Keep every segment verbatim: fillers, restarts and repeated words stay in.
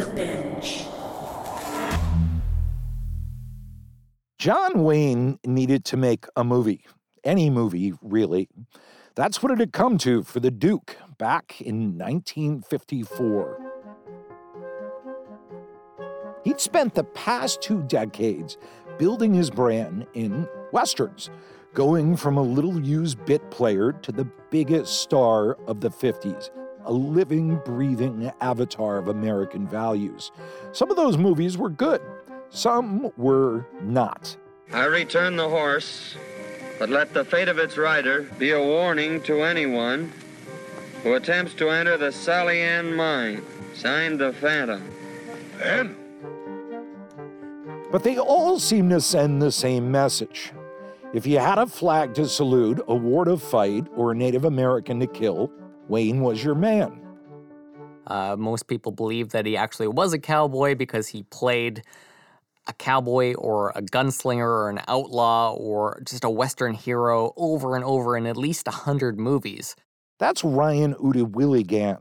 The Binge. John Wayne needed to make a movie. Any movie, really. That's what it had come to for the Duke back in nineteen fifty-four. He'd spent the past two decades building his brand in westerns, going from a little-used bit player to the biggest star of the fifties, a living, breathing avatar of American values. Some of those movies were good. Some were not. I return the horse, but let the fate of its rider be a warning to anyone who attempts to enter the Sally Ann mine, signed the Phantom. And? But they all seem to send the same message. If you had a flag to salute, a war to fight, or a Native American to kill, Wayne was your man. Uh, most people believe that he actually was a cowboy because he played a cowboy or a gunslinger or an outlaw or just a Western hero over and over in at least one hundred movies. That's Ryan Uytdewilligen.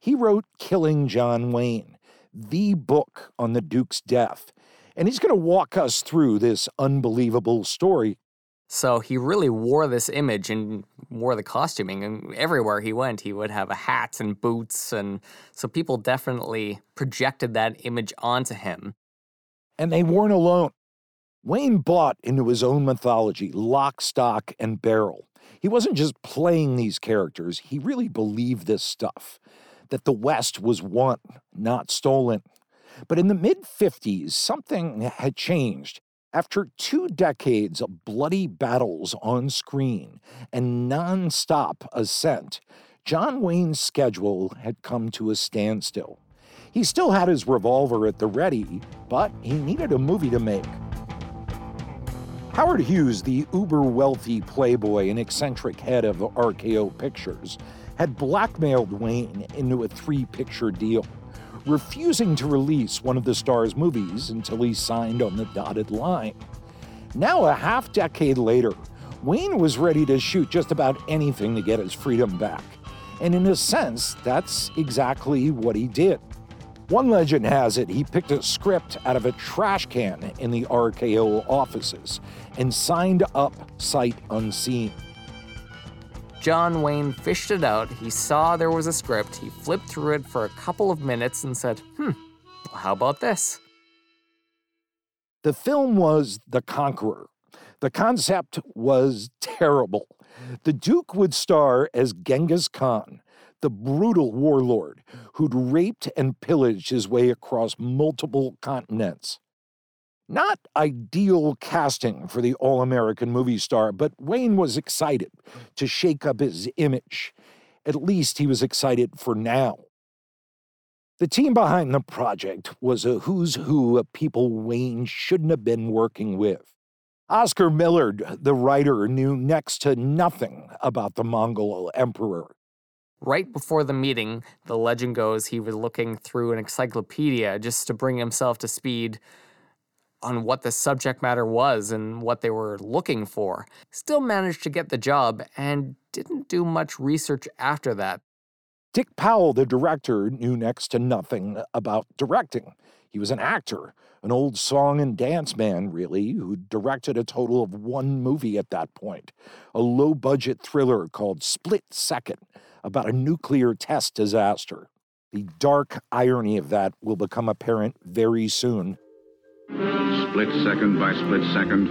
He wrote Killing John Wayne, the book on the Duke's death. And he's going to walk us through this unbelievable story. So he really wore this image and wore the costuming. And everywhere he went, he would have a hat and boots. And so people definitely projected that image onto him. And they weren't alone. Wayne bought into his own mythology, lock, stock, and barrel. He wasn't just playing these characters. He really believed this stuff, that the West was won, not stolen. But in the mid-fifties, something had changed. After two decades of bloody battles on screen and non-stop ascent, John Wayne's schedule had come to a standstill. He still had his revolver at the ready, but he needed a movie to make. Howard Hughes, the uber-wealthy playboy and eccentric head of R K O Pictures, had blackmailed Wayne into a three-picture deal, refusing to release one of the star's movies until he signed on the dotted line. Now, a half decade later, Wayne was ready to shoot just about anything to get his freedom back. And in a sense, that's exactly what he did. One legend has it he picked a script out of a trash can in the R K O offices and signed up sight unseen. John Wayne fished it out. He saw there was a script. He flipped through it for a couple of minutes and said, hmm, how about this? The film was The Conqueror. The concept was terrible. The Duke would star as Genghis Khan, the brutal warlord who'd raped and pillaged his way across multiple continents. Not ideal casting for the all-American movie star, but Wayne was excited to shake up his image. At least he was excited for now. The team behind the project was a who's who of people Wayne shouldn't have been working with. Oscar Millard, the writer, knew next to nothing about the Mongol emperor. Right before the meeting, the legend goes he was looking through an encyclopedia just to bring himself to speed on what the subject matter was and what they were looking for. Still managed to get the job and didn't do much research after that. Dick Powell, the director, knew next to nothing about directing. He was an actor, an old song and dance man, really, who directed a total of one movie at that point, a low-budget thriller called Split Second, about a nuclear test disaster. The dark irony of that will become apparent very soon. Split second by split second,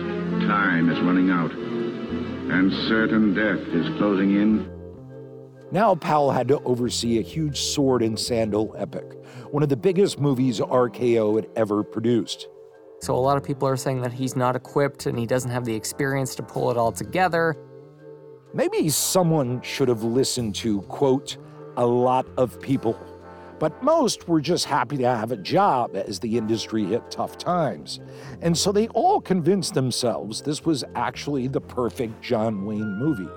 time is running out, and certain death is closing in. Now Powell had to oversee a huge sword and sandal epic, one of the biggest movies R K O had ever produced. So a lot of people are saying that he's not equipped and he doesn't have the experience to pull it all together. Maybe someone should have listened to, quote, a lot of people. But most were just happy to have a job as the industry hit tough times. And so they all convinced themselves this was actually the perfect John Wayne movie.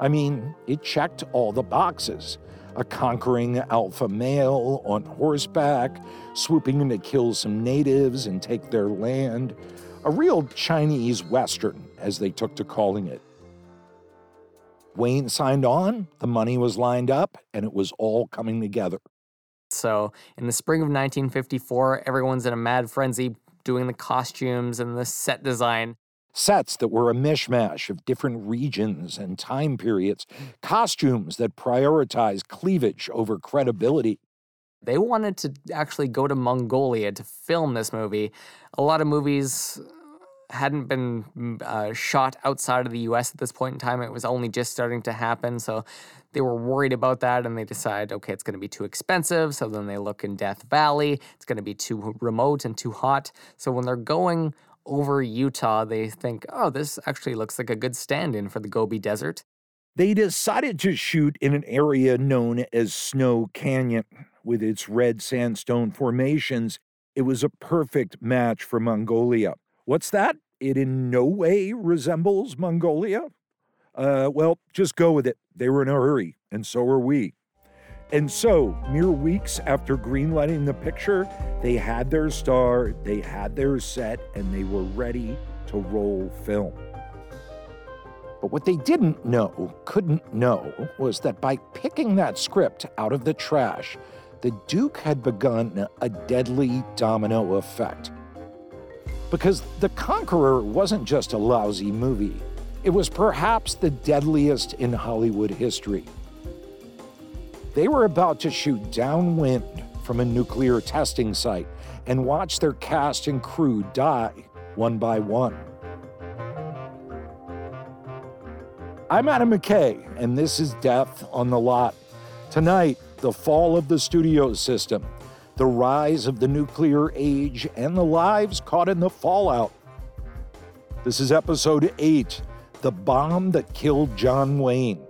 I mean, it checked all the boxes. A conquering alpha male on horseback, swooping in to kill some natives and take their land. A real Chinese Western, as they took to calling it. Wayne signed on, the money was lined up, and it was all coming together. So in the spring of nineteen fifty-four, everyone's in a mad frenzy doing the costumes and the set design. Sets that were a mishmash of different regions and time periods. Costumes that prioritized cleavage over credibility. They wanted to actually go to Mongolia to film this movie. A lot of movies hadn't been uh, shot outside of the U S at this point in time. It was only just starting to happen, so they were worried about that, and they decide, okay, it's going to be too expensive, so then they look in Death Valley. It's going to be too remote and too hot. So when they're going over Utah, they think, oh, this actually looks like a good stand-in for the Gobi Desert. They decided to shoot in an area known as Snow Canyon. With its red sandstone formations, it was a perfect match for Mongolia. What's that? It in no way resembles Mongolia? Uh, well, just go with it. They were in a hurry, and so were we. And so, mere weeks after greenlighting the picture, they had their star, they had their set, and they were ready to roll film. But what they didn't know, couldn't know, was that by picking that script out of the trash, the Duke had begun a deadly domino effect. Because The Conqueror wasn't just a lousy movie. It was perhaps the deadliest in Hollywood history. They were about to shoot downwind from a nuclear testing site and watch their cast and crew die one by one. I'm Adam McKay, and this is Death on the Lot. Tonight, the fall of the studio system, the rise of the nuclear age, and the lives caught in the fallout. This is episode eight, The Bomb That Killed John Wayne.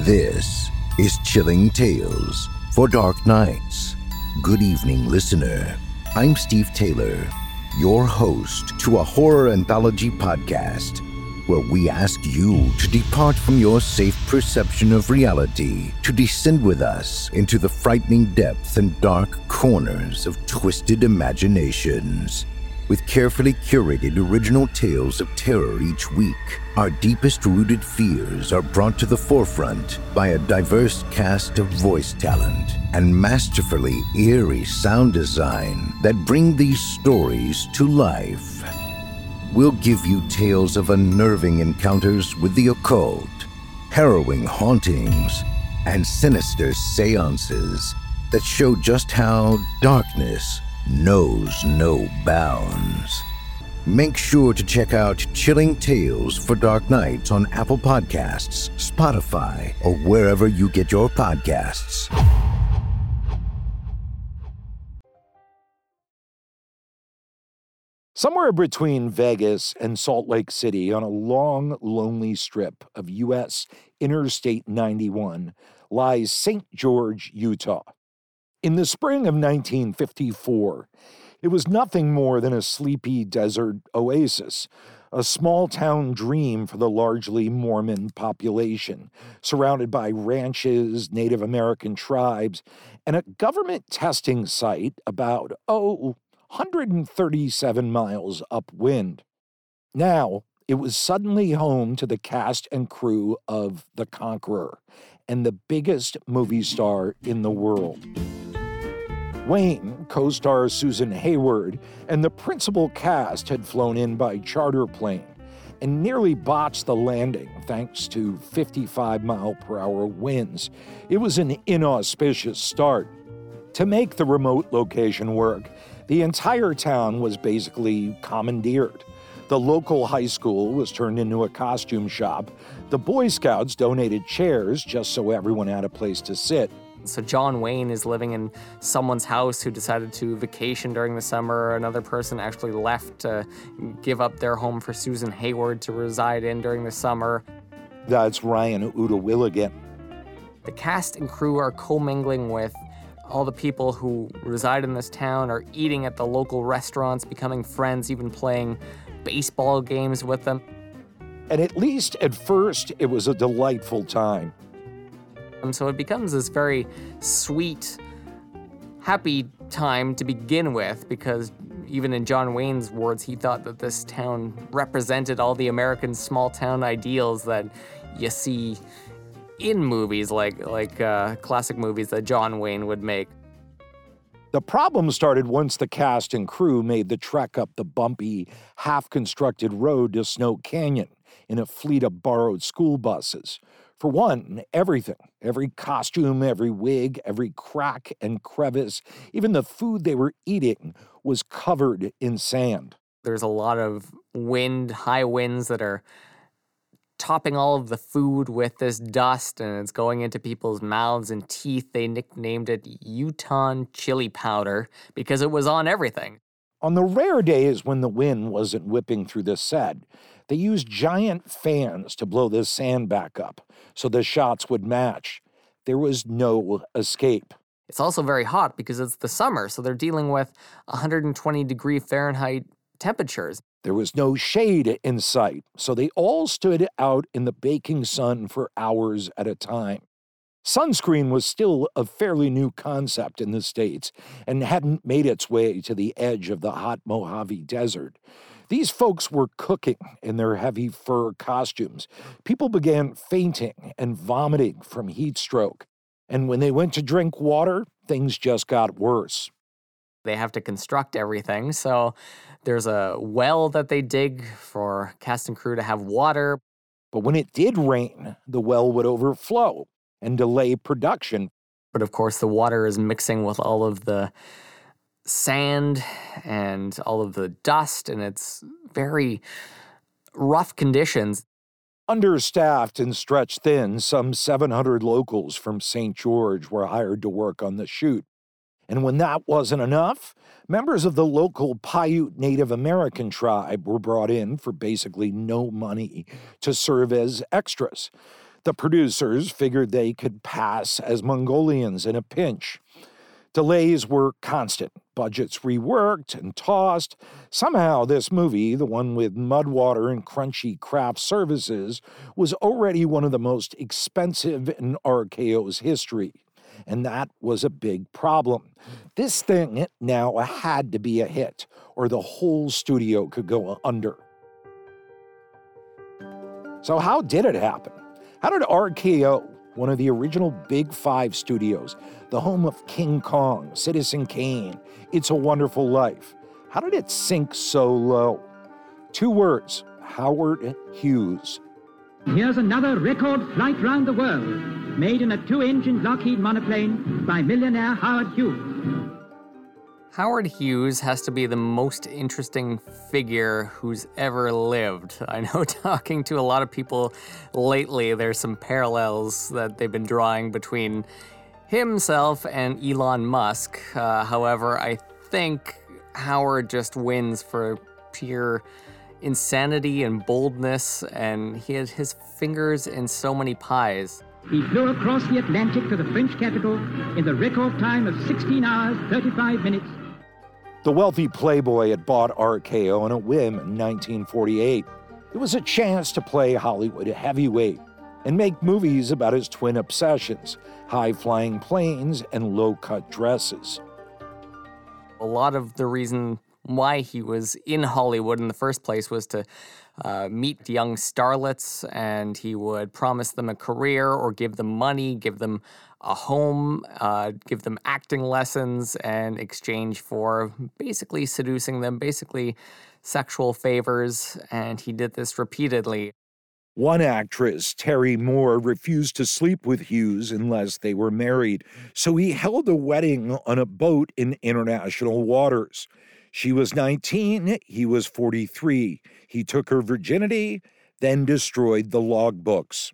This is Chilling Tales for Dark Nights. Good evening, listener. I'm Steve Taylor, your host to a horror anthology podcast, where we ask you to depart from your safe perception of reality, to descend with us into the frightening depth and dark corners of twisted imaginations. With carefully curated original tales of terror each week, our deepest-rooted fears are brought to the forefront by a diverse cast of voice talent and masterfully eerie sound design that bring these stories to life. We'll give you tales of unnerving encounters with the occult, harrowing hauntings, and sinister seances that show just how darkness knows no bounds. Make sure to check out Chilling Tales for Dark Nights on Apple Podcasts, Spotify, or wherever you get your podcasts. Somewhere between Vegas and Salt Lake City, on a long, lonely strip of U S Interstate ninety-one, lies Saint George, Utah. In the spring of nineteen fifty-four, it was nothing more than a sleepy desert oasis, a small-town dream for the largely Mormon population, surrounded by ranches, Native American tribes, and a government testing site about, oh, one hundred thirty-seven miles upwind. Now, it was suddenly home to the cast and crew of The Conqueror and the biggest movie star in the world. Wayne, co-star Susan Hayward, and the principal cast had flown in by charter plane and nearly botched the landing thanks to fifty-five mile per hour winds. It was an inauspicious start. To make the remote location work, the entire town was basically commandeered. The local high school was turned into a costume shop. The Boy Scouts donated chairs just so everyone had a place to sit. So John Wayne is living in someone's house who decided to vacation during the summer. Another person actually left to give up their home for Susan Hayward to reside in during the summer. That's Ryan Uytdewilligen. The cast and crew are commingling with all the people who reside in this town, are eating at the local restaurants, becoming friends, even playing baseball games with them. And at least at first, it was a delightful time. And so it becomes this very sweet, happy time to begin with, because even in John Wayne's words, he thought that this town represented all the American small town ideals that you see in movies like like uh, classic movies that John Wayne would make. The problem started once the cast and crew made the trek up the bumpy, half-constructed road to Snow Canyon in a fleet of borrowed school buses. For one, everything, every costume, every wig, every crack and crevice, even the food they were eating was covered in sand. There's a lot of wind, high winds that are topping all of the food with this dust, and it's going into people's mouths and teeth. They nicknamed it Utah chili powder because it was on everything. On the rare days when the wind wasn't whipping through the set, they used giant fans to blow this sand back up so the shots would match. There was no escape. It's also very hot because it's the summer, so they're dealing with one hundred twenty degree Fahrenheit temperatures. There was no shade in sight, so they all stood out in the baking sun for hours at a time. Sunscreen was still a fairly new concept in the States and hadn't made its way to the edge of the hot Mojave Desert. These folks were cooking in their heavy fur costumes. People began fainting and vomiting from heat stroke. And when they went to drink water, things just got worse. They have to construct everything, so there's a well that they dig for cast and crew to have water. But when it did rain, the well would overflow and delay production. But of course, the water is mixing with all of the sand and all of the dust, and it's very rough conditions. Understaffed and stretched thin, some seven hundred locals from Saint George were hired to work on the shoot. And when that wasn't enough, members of the local Paiute Native American tribe were brought in for basically no money to serve as extras. The producers figured they could pass as Mongolians in a pinch. Delays were constant, budgets reworked and tossed. Somehow this movie, the one with mudwater and crunchy craft services, was already one of the most expensive in R K O's history. And that was a big problem. This thing now had to be a hit, or the whole studio could go under. So how did it happen? How did R K O, one of the original Big Five studios, the home of King Kong, Citizen Kane, It's a Wonderful Life, how did it sink so low? Two words: Howard Hughes. Here's another record flight round the world, made in a two-engine Lockheed monoplane by millionaire Howard Hughes. Howard Hughes has to be the most interesting figure who's ever lived. I know, talking to a lot of people lately, there's some parallels that they've been drawing between himself and Elon Musk. Uh, however, I think Howard just wins for pure insanity and boldness, and he had his fingers in so many pies. He flew across the Atlantic to the French capital in the record time of sixteen hours, thirty-five minutes. The wealthy playboy had bought R K O on a whim in nineteen forty-eight. It was a chance to play Hollywood heavyweight and make movies about his twin obsessions, high-flying planes and low-cut dresses. A lot of the reason why he was in Hollywood in the first place was to uh, meet young starlets, and he would promise them a career or give them money, give them a home, uh, give them acting lessons in exchange for basically seducing them, basically sexual favors, and he did this repeatedly. One actress, Terry Moore, refused to sleep with Hughes unless they were married, so he held a wedding on a boat in international waters. She was nineteen, he was forty-three. He took her virginity, then destroyed the logbooks.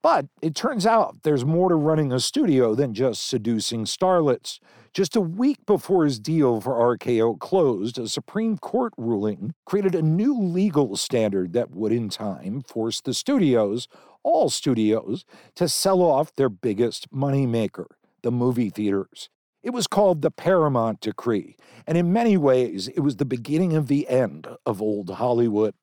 But it turns out there's more to running a studio than just seducing starlets. Just a week before his deal for R K O closed, a Supreme Court ruling created a new legal standard that would, in time, force the studios, all studios, to sell off their biggest moneymaker, the movie theaters. It was called the Paramount Decree, and in many ways, it was the beginning of the end of old Hollywood.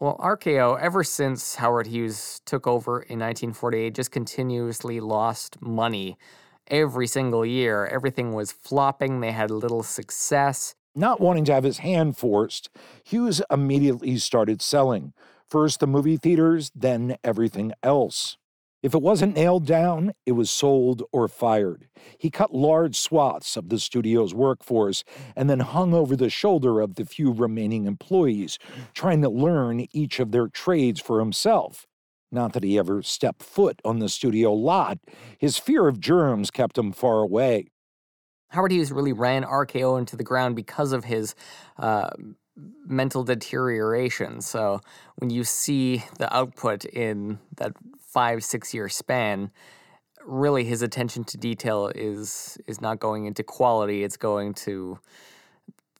Well, R K O, ever since Howard Hughes took over in nineteen forty-eight, just continuously lost money every single year. Everything was flopping. They had little success. Not wanting to have his hand forced, Hughes immediately started selling. First the movie theaters, then everything else. If it wasn't nailed down, it was sold or fired. He cut large swaths of the studio's workforce and then hung over the shoulder of the few remaining employees, trying to learn each of their trades for himself. Not that he ever stepped foot on the studio lot. His fear of germs kept him far away. Howard Hughes really ran R K O into the ground because of his uh, mental deterioration. So when you see the output in that five, six-year span, really his attention to detail is is not going into quality. It's going to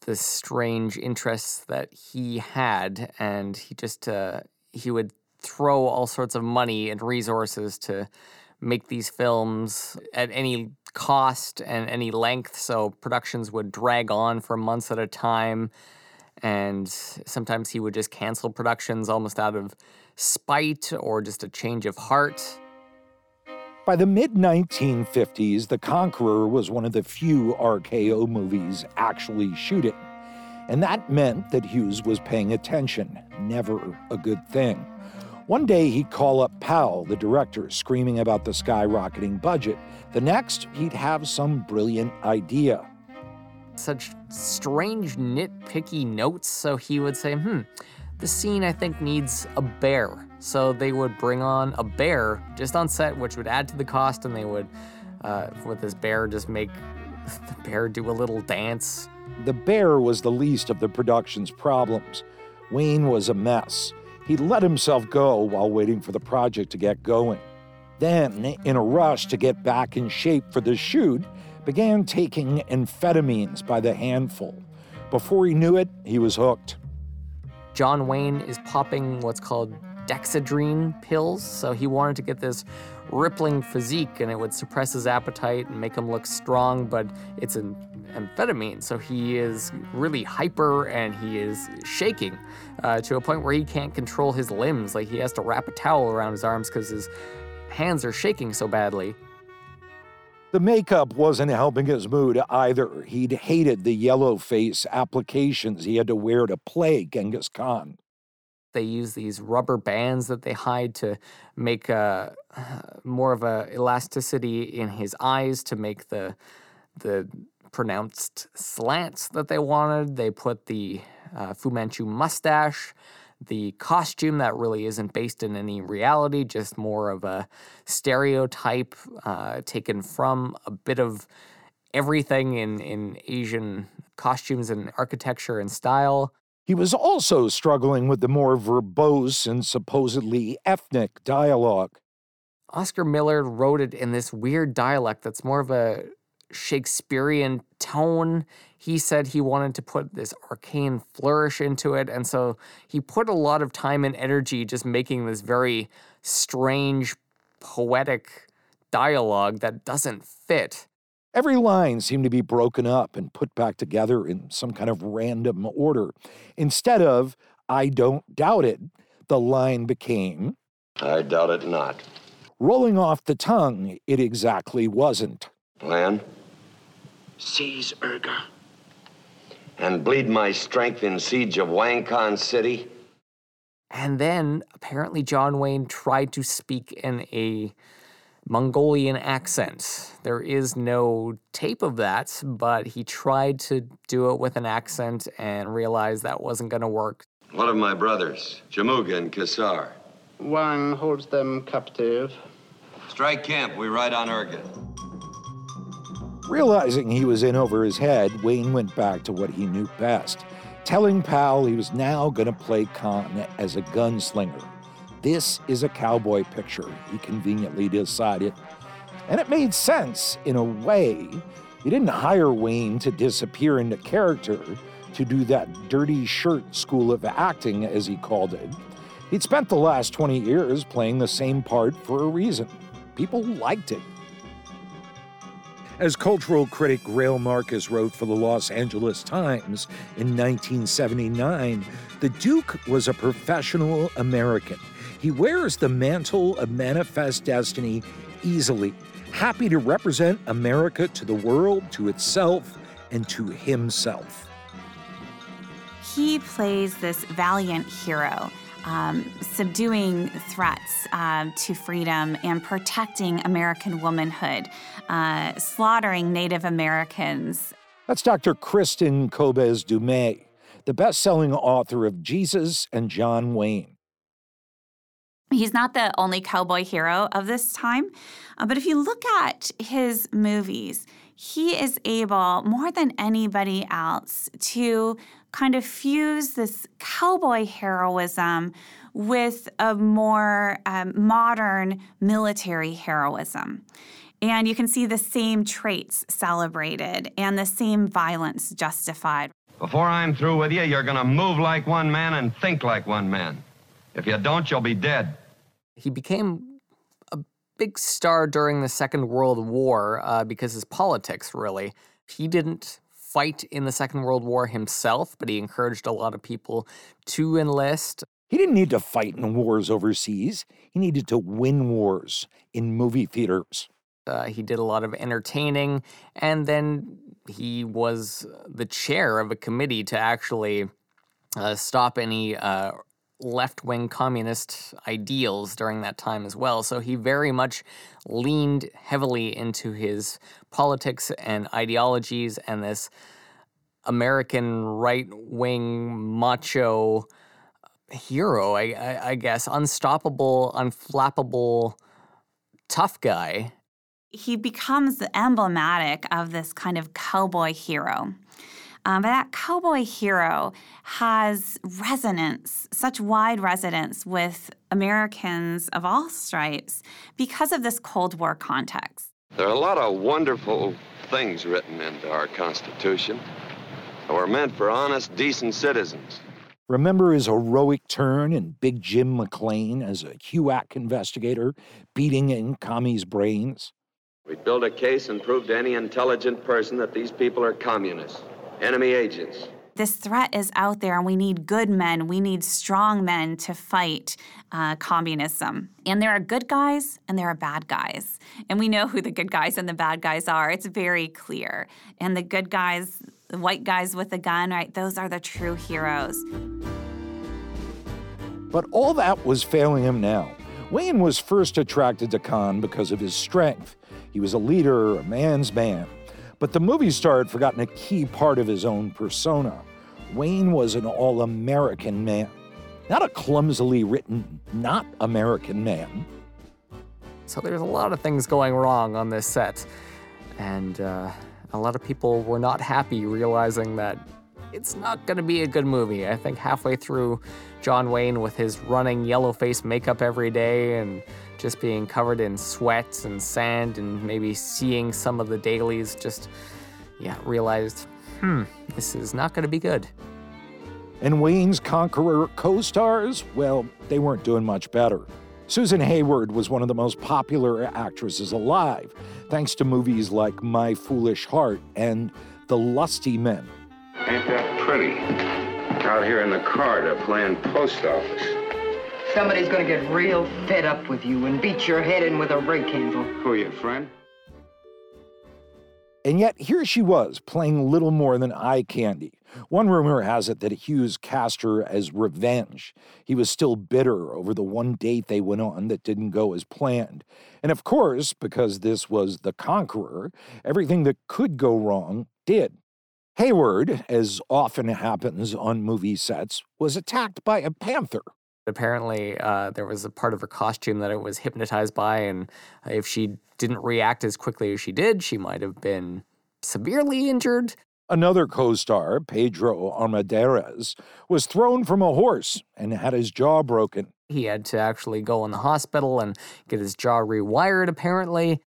the strange interests that he had, and he just, uh, he would throw all sorts of money and resources to make these films at any cost and any length, so productions would drag on for months at a time, and sometimes he would just cancel productions almost out of spite or just a change of heart. By the mid nineteen fifties, The Conqueror was one of the few R K O movies actually shooting, and that meant that Hughes was paying attention, never a good thing. One day, he'd call up Powell, the director, screaming about the skyrocketing budget. The next, he'd have some brilliant idea. Such strange, nitpicky notes. So he would say, hmm, this scene, I think, needs a bear. So they would bring on a bear just on set, which would add to the cost, and they would, uh, with this bear, just make the bear do a little dance. The bear was the least of the production's problems. Wayne was a mess. He let himself go while waiting for the project to get going. Then, in a rush to get back in shape for the shoot, began taking amphetamines by the handful. Before he knew it, he was hooked. John Wayne is popping what's called Dexedrine pills, so he wanted to get this rippling physique, and it would suppress his appetite and make him look strong, but it's an amphetamine, so he is really hyper and he is shaking uh, to a point where he can't control his limbs. Like, he has to wrap a towel around his arms because his hands are shaking so badly. The makeup wasn't helping his mood either. He'd hated the yellow face applications he had to wear to play Genghis Khan. They use these rubber bands that they hide to make a, more of a elasticity in his eyes to make the the pronounced slants that they wanted. They put the uh, Fu Manchu mustache, the costume that really isn't based in any reality, just more of a stereotype uh, taken from a bit of everything in, in Asian costumes and architecture and style. He was also struggling with the more verbose and supposedly ethnic dialogue. Oscar Millard wrote it in this weird dialect that's more of a Shakespearean tone. He said he wanted to put this arcane flourish into it, and so he put a lot of time and energy just making this very strange, poetic dialogue that doesn't fit. Every line seemed to be broken up and put back together in some kind of random order. Instead of, I don't doubt it, the line became, I doubt it not. Rolling off the tongue, it exactly wasn't. Plan, seize Urga, and bleed my strength in siege of Wangkon City. And then, apparently, John Wayne tried to speak in a Mongolian accent. There is no tape of that, but he tried to do it with an accent and realized that wasn't going to work. One of my brothers, Jamuga and Kassar. Wang holds them captive. Strike camp, we ride on Urga. Realizing he was in over his head, Wayne went back to what he knew best, telling Powell he was now going to play Khan as a gunslinger. This is a cowboy picture, he conveniently decided. And it made sense, in a way. He didn't hire Wayne to disappear into character, to do that dirty shirt school of acting, as he called it. He'd spent the last twenty years playing the same part for a reason. People liked it. As cultural critic Greil Marcus wrote for the Los Angeles Times in nineteen seventy-nine, the Duke was a professional American. He wears the mantle of manifest destiny easily, happy to represent America to the world, to itself, and to himself. He plays this valiant hero, um, subduing threats uh, to freedom and protecting American womanhood, uh, slaughtering Native Americans. That's Doctor Kristen Kobes Du Mez, the best-selling author of Jesus and John Wayne. He's not the only cowboy hero of this time, uh, but if you look at his movies, he is able, more than anybody else, to kind of fuse this cowboy heroism with a more um, modern military heroism. And you can see the same traits celebrated and the same violence justified. Before I'm through with you, you're going to move like one man and think like one man. If you don't, you'll be dead. He became a big star during the Second World War uh, because his politics, really. He didn't fight in the Second World War himself, but he encouraged a lot of people to enlist. He didn't need to fight in wars overseas. He needed to win wars in movie theaters. Uh, he did a lot of entertaining, and then he was the chair of a committee to actually uh, stop any uh, left-wing communist ideals during that time as well. So he very much leaned heavily into his politics and ideologies and this American right-wing macho hero, I, I, I guess, unstoppable, unflappable, tough guy. He becomes emblematic of this kind of cowboy hero. Um, but that cowboy hero has resonance, such wide resonance with Americans of all stripes because of this Cold War context. There are a lot of wonderful things written into our Constitution that were meant for honest, decent citizens. Remember his heroic turn in Big Jim McClain as a HUAC investigator beating in commies' brains? We build a case and prove to any intelligent person that these people are communists. Enemy agents. This threat is out there, and we need good men. We need strong men to fight uh, communism. And there are good guys, and there are bad guys. And we know who the good guys and the bad guys are. It's very clear. And the good guys, the white guys with the gun, right, those are the true heroes. But all that was failing him now. Wayne was first attracted to Khan because of his strength. He was a leader, a man's man. But the movie star had forgotten a key part of his own persona. Wayne was an all-American man, not a clumsily written not American man. So there's a lot of things going wrong on this set. And uh, a lot of people were not happy realizing that it's not going to be a good movie. I think halfway through, John Wayne with his running yellow face makeup every day and just being covered in sweat and sand and maybe seeing some of the dailies just, yeah, realized, hmm, this is not going to be good. And Wayne's Conqueror co-stars, well, they weren't doing much better. Susan Hayward was one of the most popular actresses alive, thanks to movies like My Foolish Heart and The Lusty Men. Ain't that pretty? Out here in the car, they're playing post office. Somebody's gonna get real fed up with you and beat your head in with a rake handle. Who are you, friend? And yet, here she was, playing little more than eye candy. One rumor has it that Hughes cast her as revenge. He was still bitter over the one date they went on that didn't go as planned. And of course, because this was The Conqueror, everything that could go wrong did. Hayward, as often happens on movie sets, was attacked by a panther. Apparently, uh, there was a part of her costume that it was hypnotized by, and if she didn't react as quickly as she did, she might have been severely injured. Another co-star, Pedro Armendáriz, was thrown from a horse and had his jaw broken. He had to actually go in the hospital and get his jaw rewired, apparently.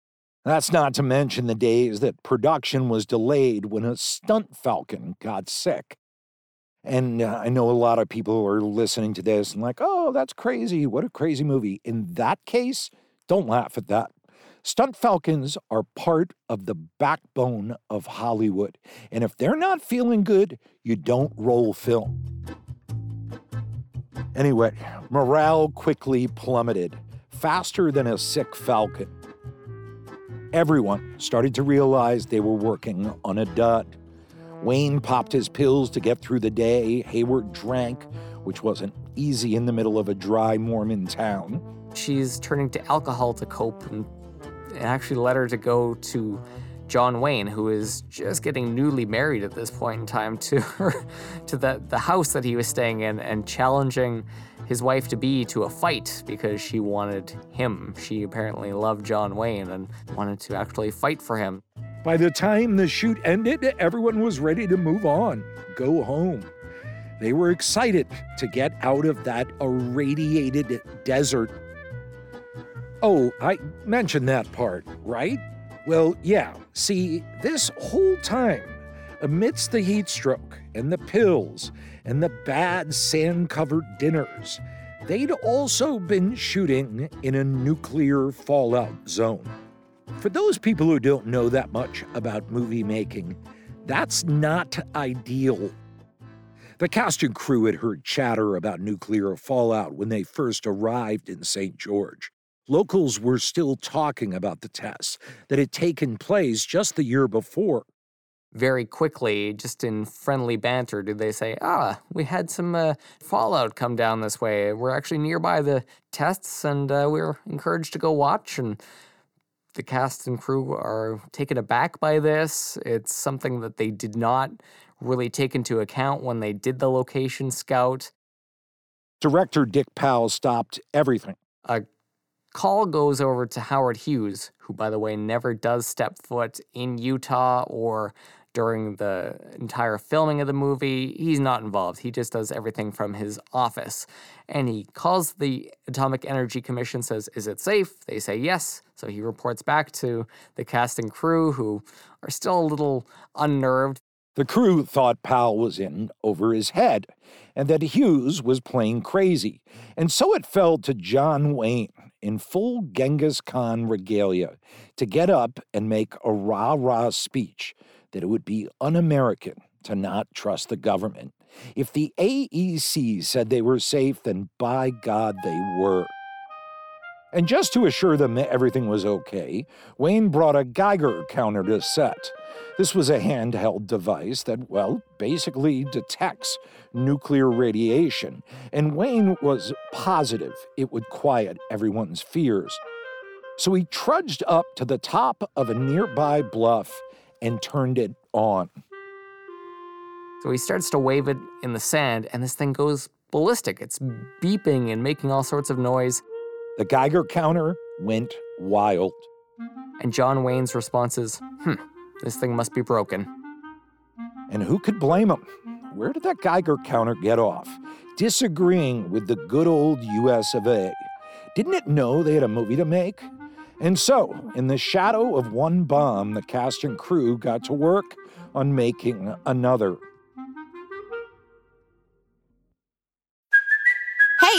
That's not to mention the days that production was delayed when a stunt falcon got sick. And uh, I know a lot of people are listening to this and like, oh, that's crazy. What a crazy movie. In that case, don't laugh at that. Stunt falcons are part of the backbone of Hollywood. And if they're not feeling good, you don't roll film. Anyway, morale quickly plummeted, faster than a sick falcon. Everyone started to realize they were working on a dud. Wayne popped his pills to get through the day. Hayward drank, which wasn't easy in the middle of a dry Mormon town. She's turning to alcohol to cope, and it actually led her to go to John Wayne, who is just getting newly married at this point in time, to her, to the, the house that he was staying in, and challenging his wife-to-be to a fight because she wanted him. She apparently loved John Wayne and wanted to actually fight for him. By the time the shoot ended, everyone was ready to move on, go home. They were excited to get out of that irradiated desert. Oh, I mentioned that part, right? Well, yeah. See, this whole time, amidst the heat stroke and the pills and the bad sand-covered dinners, they'd also been shooting in a nuclear fallout zone. For those people who don't know that much about movie making, that's not ideal. The cast and crew had heard chatter about nuclear fallout when they first arrived in Saint George. Locals were still talking about the tests that had taken place just the year before. Very quickly, just in friendly banter, did they say, ah, we had some uh, fallout come down this way. We're actually nearby the tests, and uh, we were encouraged to go watch. And the cast and crew are taken aback by this. It's something that they did not really take into account when they did the location scout. Director Dick Powell stopped everything. A call goes over to Howard Hughes, who, by the way, never does step foot in Utah or during the entire filming of the movie. He's not involved. He just does everything from his office. And he calls the Atomic Energy Commission, says, is it safe? They say yes. So he reports back to the cast and crew, who are still a little unnerved. The crew thought Powell was in over his head and that Hughes was playing crazy. And so it fell to John Wayne, in full Genghis Khan regalia, to get up and make a rah-rah speech that it would be un-American to not trust the government. If the A E C said they were safe, then by God they were. And just to assure them that everything was okay, Wayne brought a Geiger counter to set. This was a handheld device that, well, basically detects nuclear radiation, and Wayne was positive it would quiet everyone's fears. So he trudged up to the top of a nearby bluff and turned it on. So he starts to wave it in the sand, and this thing goes ballistic. It's beeping and making all sorts of noise. The Geiger counter went wild. And John Wayne's response is, hmm, this thing must be broken. And who could blame him? Where did that Geiger counter get off? Disagreeing with the good old U S of A. Didn't it know they had a movie to make? And so, in the shadow of one bomb, the cast and crew got to work on making another. Hey,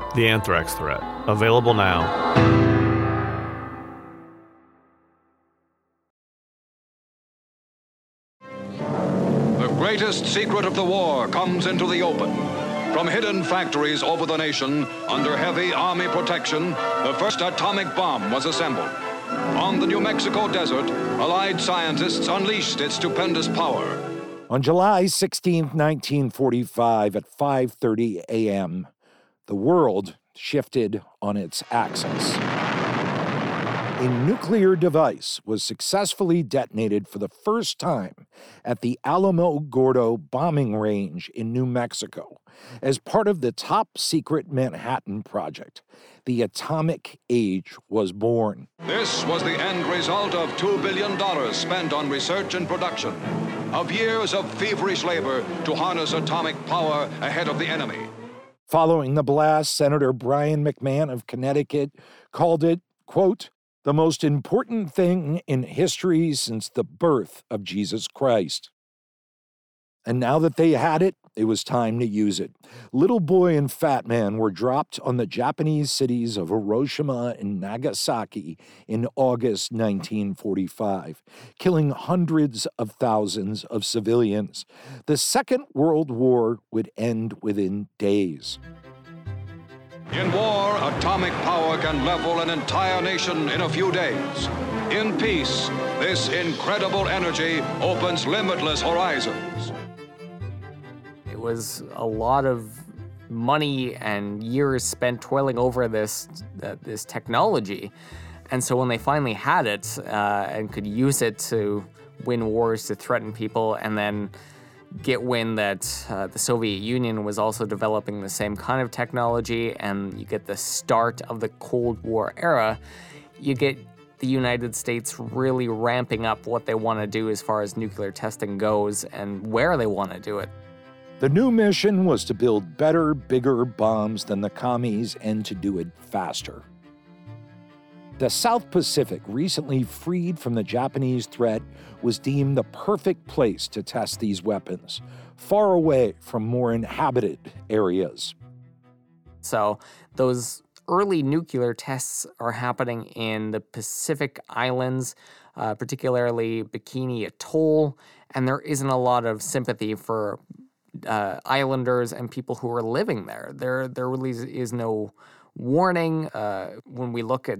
The Anthrax Threat, available now. The greatest secret of the war comes into the open. From hidden factories over the nation, under heavy army protection, the first atomic bomb was assembled. On the New Mexico desert, Allied scientists unleashed its stupendous power. On July sixteenth, nineteen forty-five, at five thirty a.m., the world shifted on its axis. A nuclear device was successfully detonated for the first time at the Alamogordo bombing range in New Mexico as part of the top-secret Manhattan Project. The atomic age was born. This was the end result of two billion dollars spent on research and production, of years of feverish labor to harness atomic power ahead of the enemy. Following the blast, Senator Brian McMahon of Connecticut called it, quote, the most important thing in history since the birth of Jesus Christ. And now that they had it, it was time to use it. Little Boy and Fat Man were dropped on the Japanese cities of Hiroshima and Nagasaki in August nineteen forty-five, killing hundreds of thousands of civilians. The Second World War would end within days. In war, atomic power can level an entire nation in a few days. In peace, this incredible energy opens limitless horizons. It was a lot of money and years spent toiling over this, uh, this technology. And so when they finally had it uh, and could use it to win wars, to threaten people, and then get wind that uh, the Soviet Union was also developing the same kind of technology, and you get the start of the Cold War era, you get the United States really ramping up what they want to do as far as nuclear testing goes and where they want to do it. The new mission was to build better, bigger bombs than the commies and to do it faster. The South Pacific, recently freed from the Japanese threat, was deemed the perfect place to test these weapons, far away from more inhabited areas. So those early nuclear tests are happening in the Pacific Islands, uh, particularly Bikini Atoll, and there isn't a lot of sympathy for uh, islanders and people who are living there. There, there really is no warning. Uh, when we look at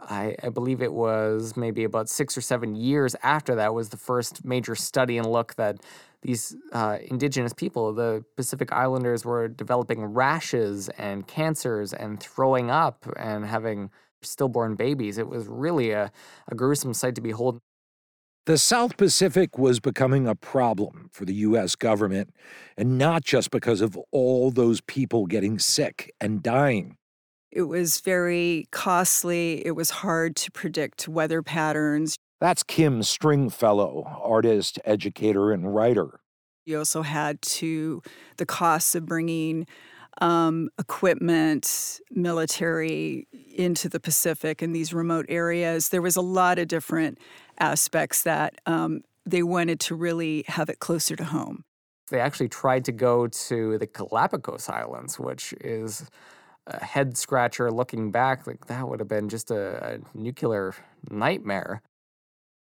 I, I believe it was maybe about six or seven years after that was the first major study and look that these uh, indigenous people, the Pacific Islanders, were developing rashes and cancers and throwing up and having stillborn babies. It was really a, a gruesome sight to behold. The South Pacific was becoming a problem for the U S government, and not just because of all those people getting sick and dying. It was very costly. It was hard to predict weather patterns. That's Kim Stringfellow, artist, educator, and writer. You also had to the costs of bringing um, equipment, military into the Pacific and these remote areas. There was a lot of different aspects that um, they wanted to really have it closer to home. They actually tried to go to the Galapagos Islands, which is a head-scratcher looking back, like that would have been just a, a nuclear nightmare.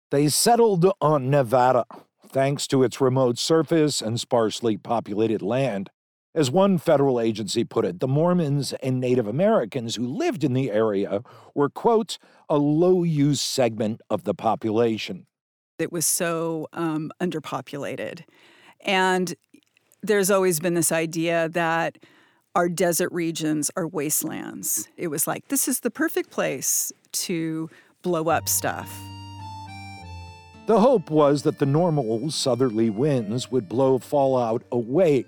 They settled on Nevada, thanks to its remote surface and sparsely populated land. As one federal agency put it, the Mormons and Native Americans who lived in the area were, quote, a low-use segment of the population. It was so um, underpopulated. And there's always been this idea that our desert regions are wastelands. It was like, this is the perfect place to blow up stuff. The hope was that the normal southerly winds would blow fallout away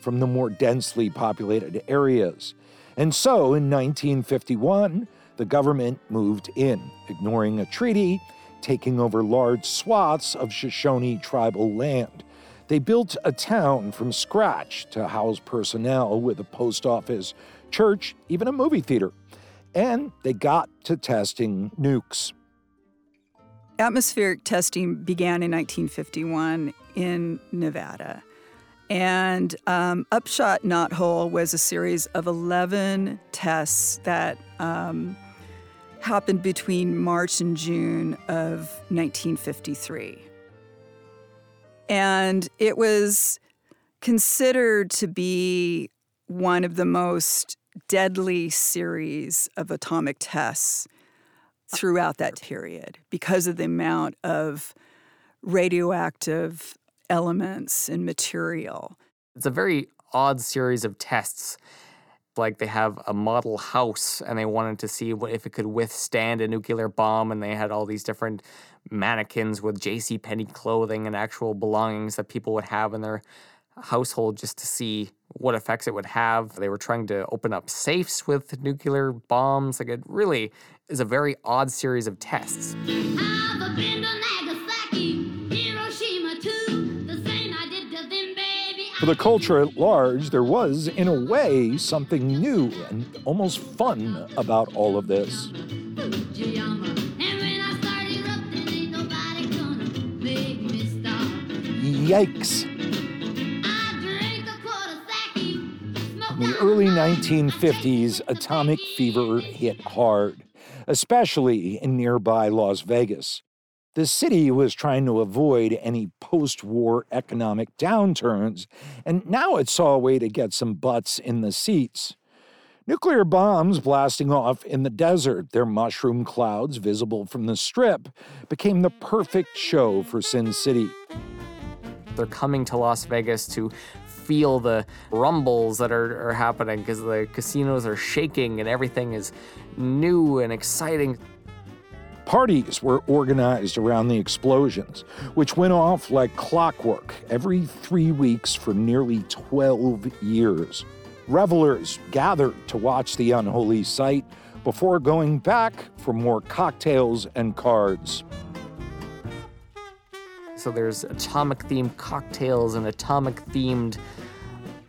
from the more densely populated areas. And so in nineteen fifty-one, the government moved in, ignoring a treaty, taking over large swaths of Shoshone tribal land. They built a town from scratch to house personnel with a post office, church, even a movie theater. And they got to testing nukes. Atmospheric testing began in nineteen fifty-one in Nevada. And um, Upshot Knothole was a series of eleven tests that um, happened between March and June of nineteen fifty-three. And it was considered to be one of the most deadly series of atomic tests throughout that period because of the amount of radioactive elements and material. It's a very odd series of tests. like they have a model house and they wanted to see what if it could withstand a nuclear bomb, and they had all these different mannequins with JCPenney clothing and actual belongings that people would have in their household just to see what effects it would have. They were trying to open up safes with nuclear bombs. Like, it really is a very odd series of tests. I've been to Nagasaki, Hiroshima too, the same I did to them, baby. For the culture at large, there was, in a way, something new and almost fun about all of this. Yikes. In the early nineteen fifties, atomic fever hit hard, especially in nearby Las Vegas. The city was trying to avoid any post-war economic downturns, and now it saw a way to get some butts in the seats. Nuclear bombs blasting off in the desert, their mushroom clouds visible from the Strip, became the perfect show for Sin City. They're coming to Las Vegas to feel the rumbles that are, are happening because the casinos are shaking and everything is new and exciting. Parties were organized around the explosions, which went off like clockwork every three weeks for nearly twelve years. Revelers gathered to watch the unholy sight before going back for more cocktails and cards. So there's atomic-themed cocktails and atomic-themed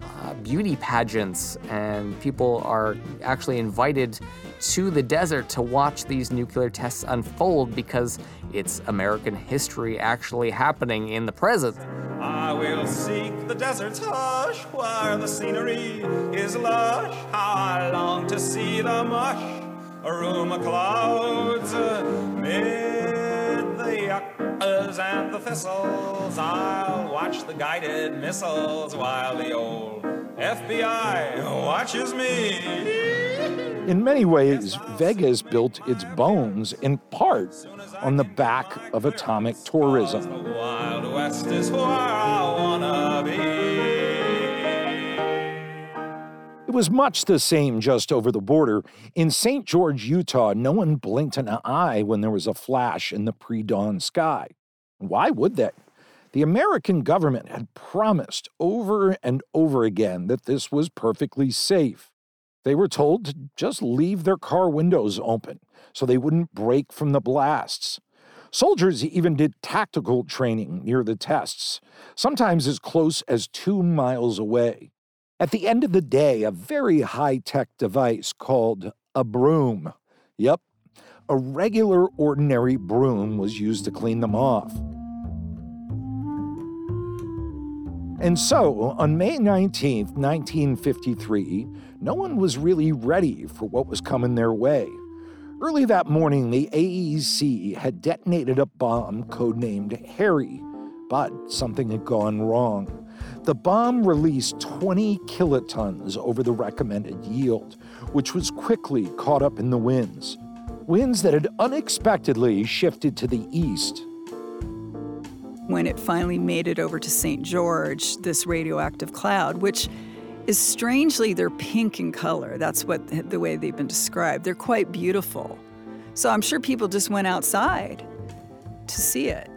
uh, beauty pageants, and people are actually invited to the desert to watch these nuclear tests unfold because it's American history actually happening in the present. I will seek the desert's hush, where the scenery is lush. How I long to see the mush, a room of clouds mid the oc- and the thistles. I'll watch the guided missiles while the old F B I watches me. In many ways, Vegas built its bones in part on the back of atomic tourism. The Wild West is where I wanna be. It was much the same just over the border. In Saint George, Utah, no one blinked an eye when there was a flash in the pre-dawn sky. Why would they? The American government had promised over and over again that this was perfectly safe. They were told to just leave their car windows open so they wouldn't break from the blasts. Soldiers even did tactical training near the tests, sometimes as close as two miles away. At the end of the day, a very high-tech device called a broom. Yep. A regular, ordinary broom was used to clean them off. And so, on May nineteenth, nineteen fifty-three, no one was really ready for what was coming their way. Early that morning, the A E C had detonated a bomb codenamed Harry, but something had gone wrong. The bomb released twenty kilotons over the recommended yield, which was quickly caught up in the winds. Winds that had unexpectedly shifted to the east. When it finally made it over to Saint George, this radioactive cloud, which is strangely, they're pink in color. That's what the way they've been described. They're quite beautiful. So I'm sure people just went outside to see it.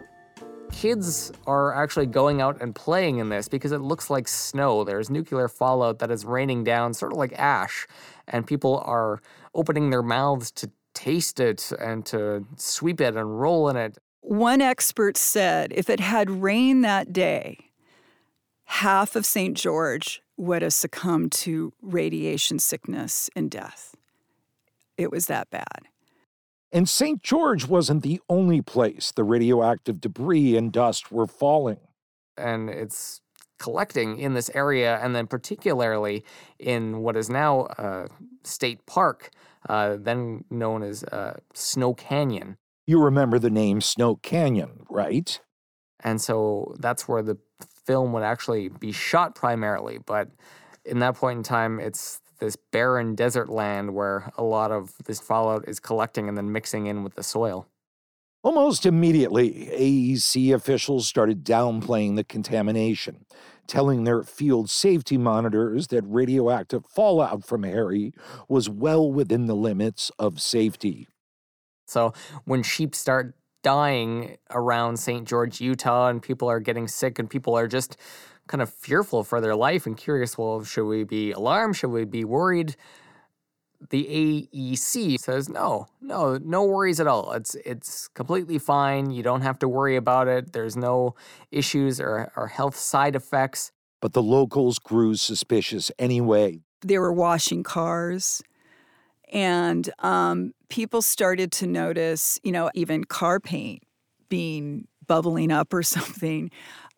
Kids are actually going out and playing in this because it looks like snow. There's nuclear fallout that is raining down, sort of like ash, and people are opening their mouths to taste it and to sweep it and roll in it. One expert said if it had rained that day, half of Saint George would have succumbed to radiation sickness and death. It was that bad. And Saint George wasn't the only place the radioactive debris and dust were falling. And it's collecting in this area, and then particularly in what is now a state park, Uh, then known as uh, Snow Canyon. You remember the name Snow Canyon, right? And so that's where the film would actually be shot primarily. But in that point in time, it's this barren desert land where a lot of this fallout is collecting and then mixing in with the soil. Almost immediately, A E C officials started downplaying the contamination, telling their field safety monitors that radioactive fallout from Harry was well within the limits of safety. So when sheep start dying around Saint George, Utah, and people are getting sick and people are just kind of fearful for their life and curious, well, should we be alarmed? Should we be worried? The A E C says, no, no, no worries at all. It's it's completely fine. You don't have to worry about it. There's no issues or, or health side effects. But the locals grew suspicious anyway. They were washing cars, and um, people started to notice, you know, even car paint being bubbling up or something.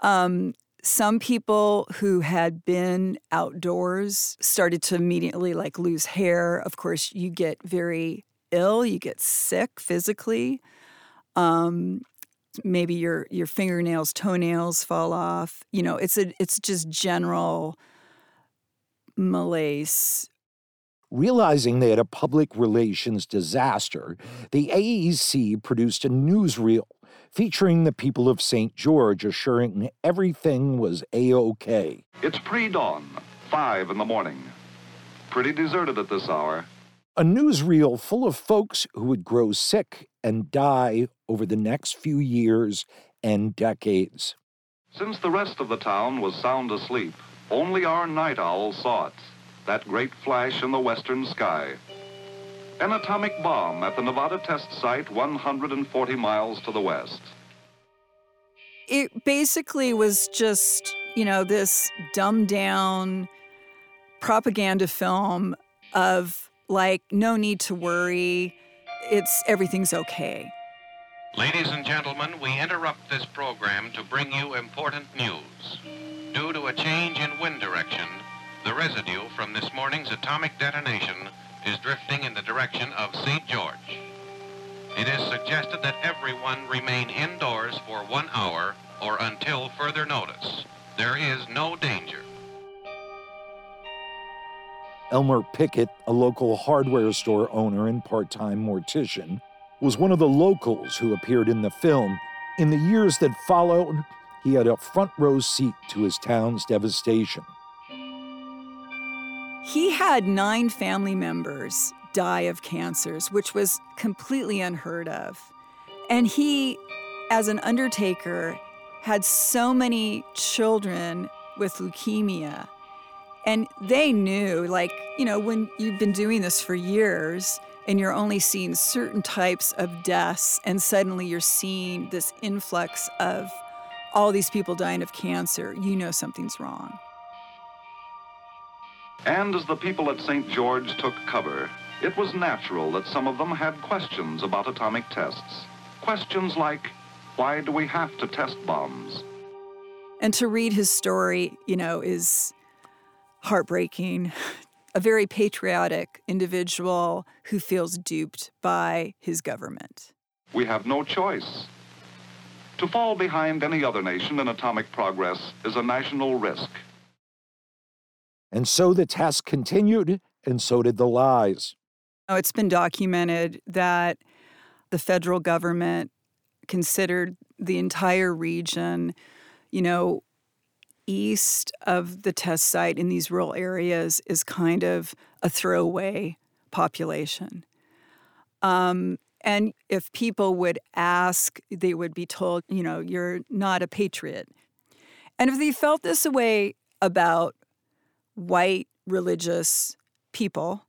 Um Some people who had been outdoors started to immediately, like, lose hair. Of course, you get very ill. You get sick physically. Um, maybe your your fingernails, toenails fall off. You know, it's a it's just general malaise. Realizing they had a public relations disaster, the A E C produced a newsreel featuring the people of Saint George, assuring everything was A-OK. It's pre-dawn, five in the morning. Pretty deserted at this hour. A newsreel full of folks who would grow sick and die over the next few years and decades. Since the rest of the town was sound asleep, only our night owl saw it, that great flash in the western sky. An atomic bomb at the Nevada test site one hundred forty miles to the west. It basically was just, you know, this dumbed-down propaganda film of, like, no need to worry, it's everything's okay. Ladies and gentlemen, we interrupt this program to bring you important news. Due to a change in wind direction, the residue from this morning's atomic detonation is drifting in the direction of Saint George. It is suggested that everyone remain indoors for one hour or until further notice. There is no danger. Elmer Pickett, a local hardware store owner and part-time mortician, was one of the locals who appeared in the film. In the years that followed, he had a front row seat to his town's devastation. He had nine family members die of cancers, which was completely unheard of. And he, as an undertaker, had so many children with leukemia. And they knew, like, you know, when you've been doing this for years and you're only seeing certain types of deaths, and suddenly you're seeing this influx of all these people dying of cancer, you know something's wrong. And as the people at Saint George took cover, it was natural that some of them had questions about atomic tests. Questions like, why do we have to test bombs? And to read his story, you know, is heartbreaking. A very patriotic individual who feels duped by his government. We have no choice. To fall behind any other nation in atomic progress is a national risk. And so the test continued, and so did the lies. Oh, it's been documented that the federal government considered the entire region, you know, east of the test site in these rural areas is kind of a throwaway population. Um, and if people would ask, they would be told, you know, you're not a patriot. And if they felt this way about white religious people,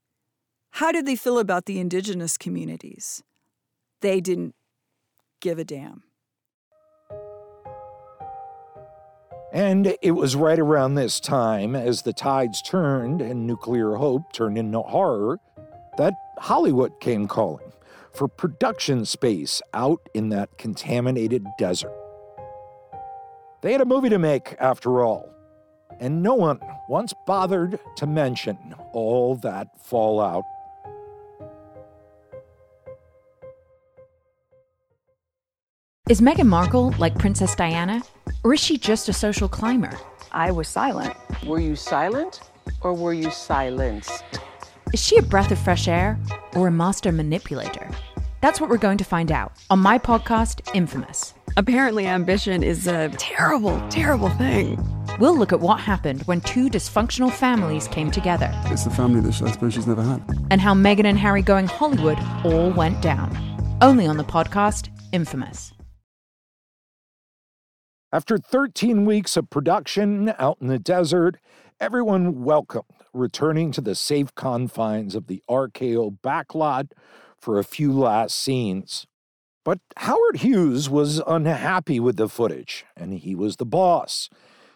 how did they feel about the indigenous communities? They didn't give a damn. And it was right around this time, as the tides turned and nuclear hope turned into horror, that Hollywood came calling for production space out in that contaminated desert. They had a movie to make, after all. And no one once bothered to mention all that fallout. Is Meghan Markle like Princess Diana, or is she just a social climber? I was silent. Were you silent, or were you silenced? Is she a breath of fresh air, or a master manipulator? That's what we're going to find out on my podcast, Infamous. Apparently, ambition is a terrible, terrible thing. We'll look at what happened when two dysfunctional families came together. It's the family that I suppose she's never had. And how Meghan and Harry going Hollywood all went down. Only on the podcast, Infamous. After thirteen weeks of production out in the desert, everyone welcomed returning to the safe confines of the R K O backlot for a few last scenes. But Howard Hughes was unhappy with the footage, and he was the boss.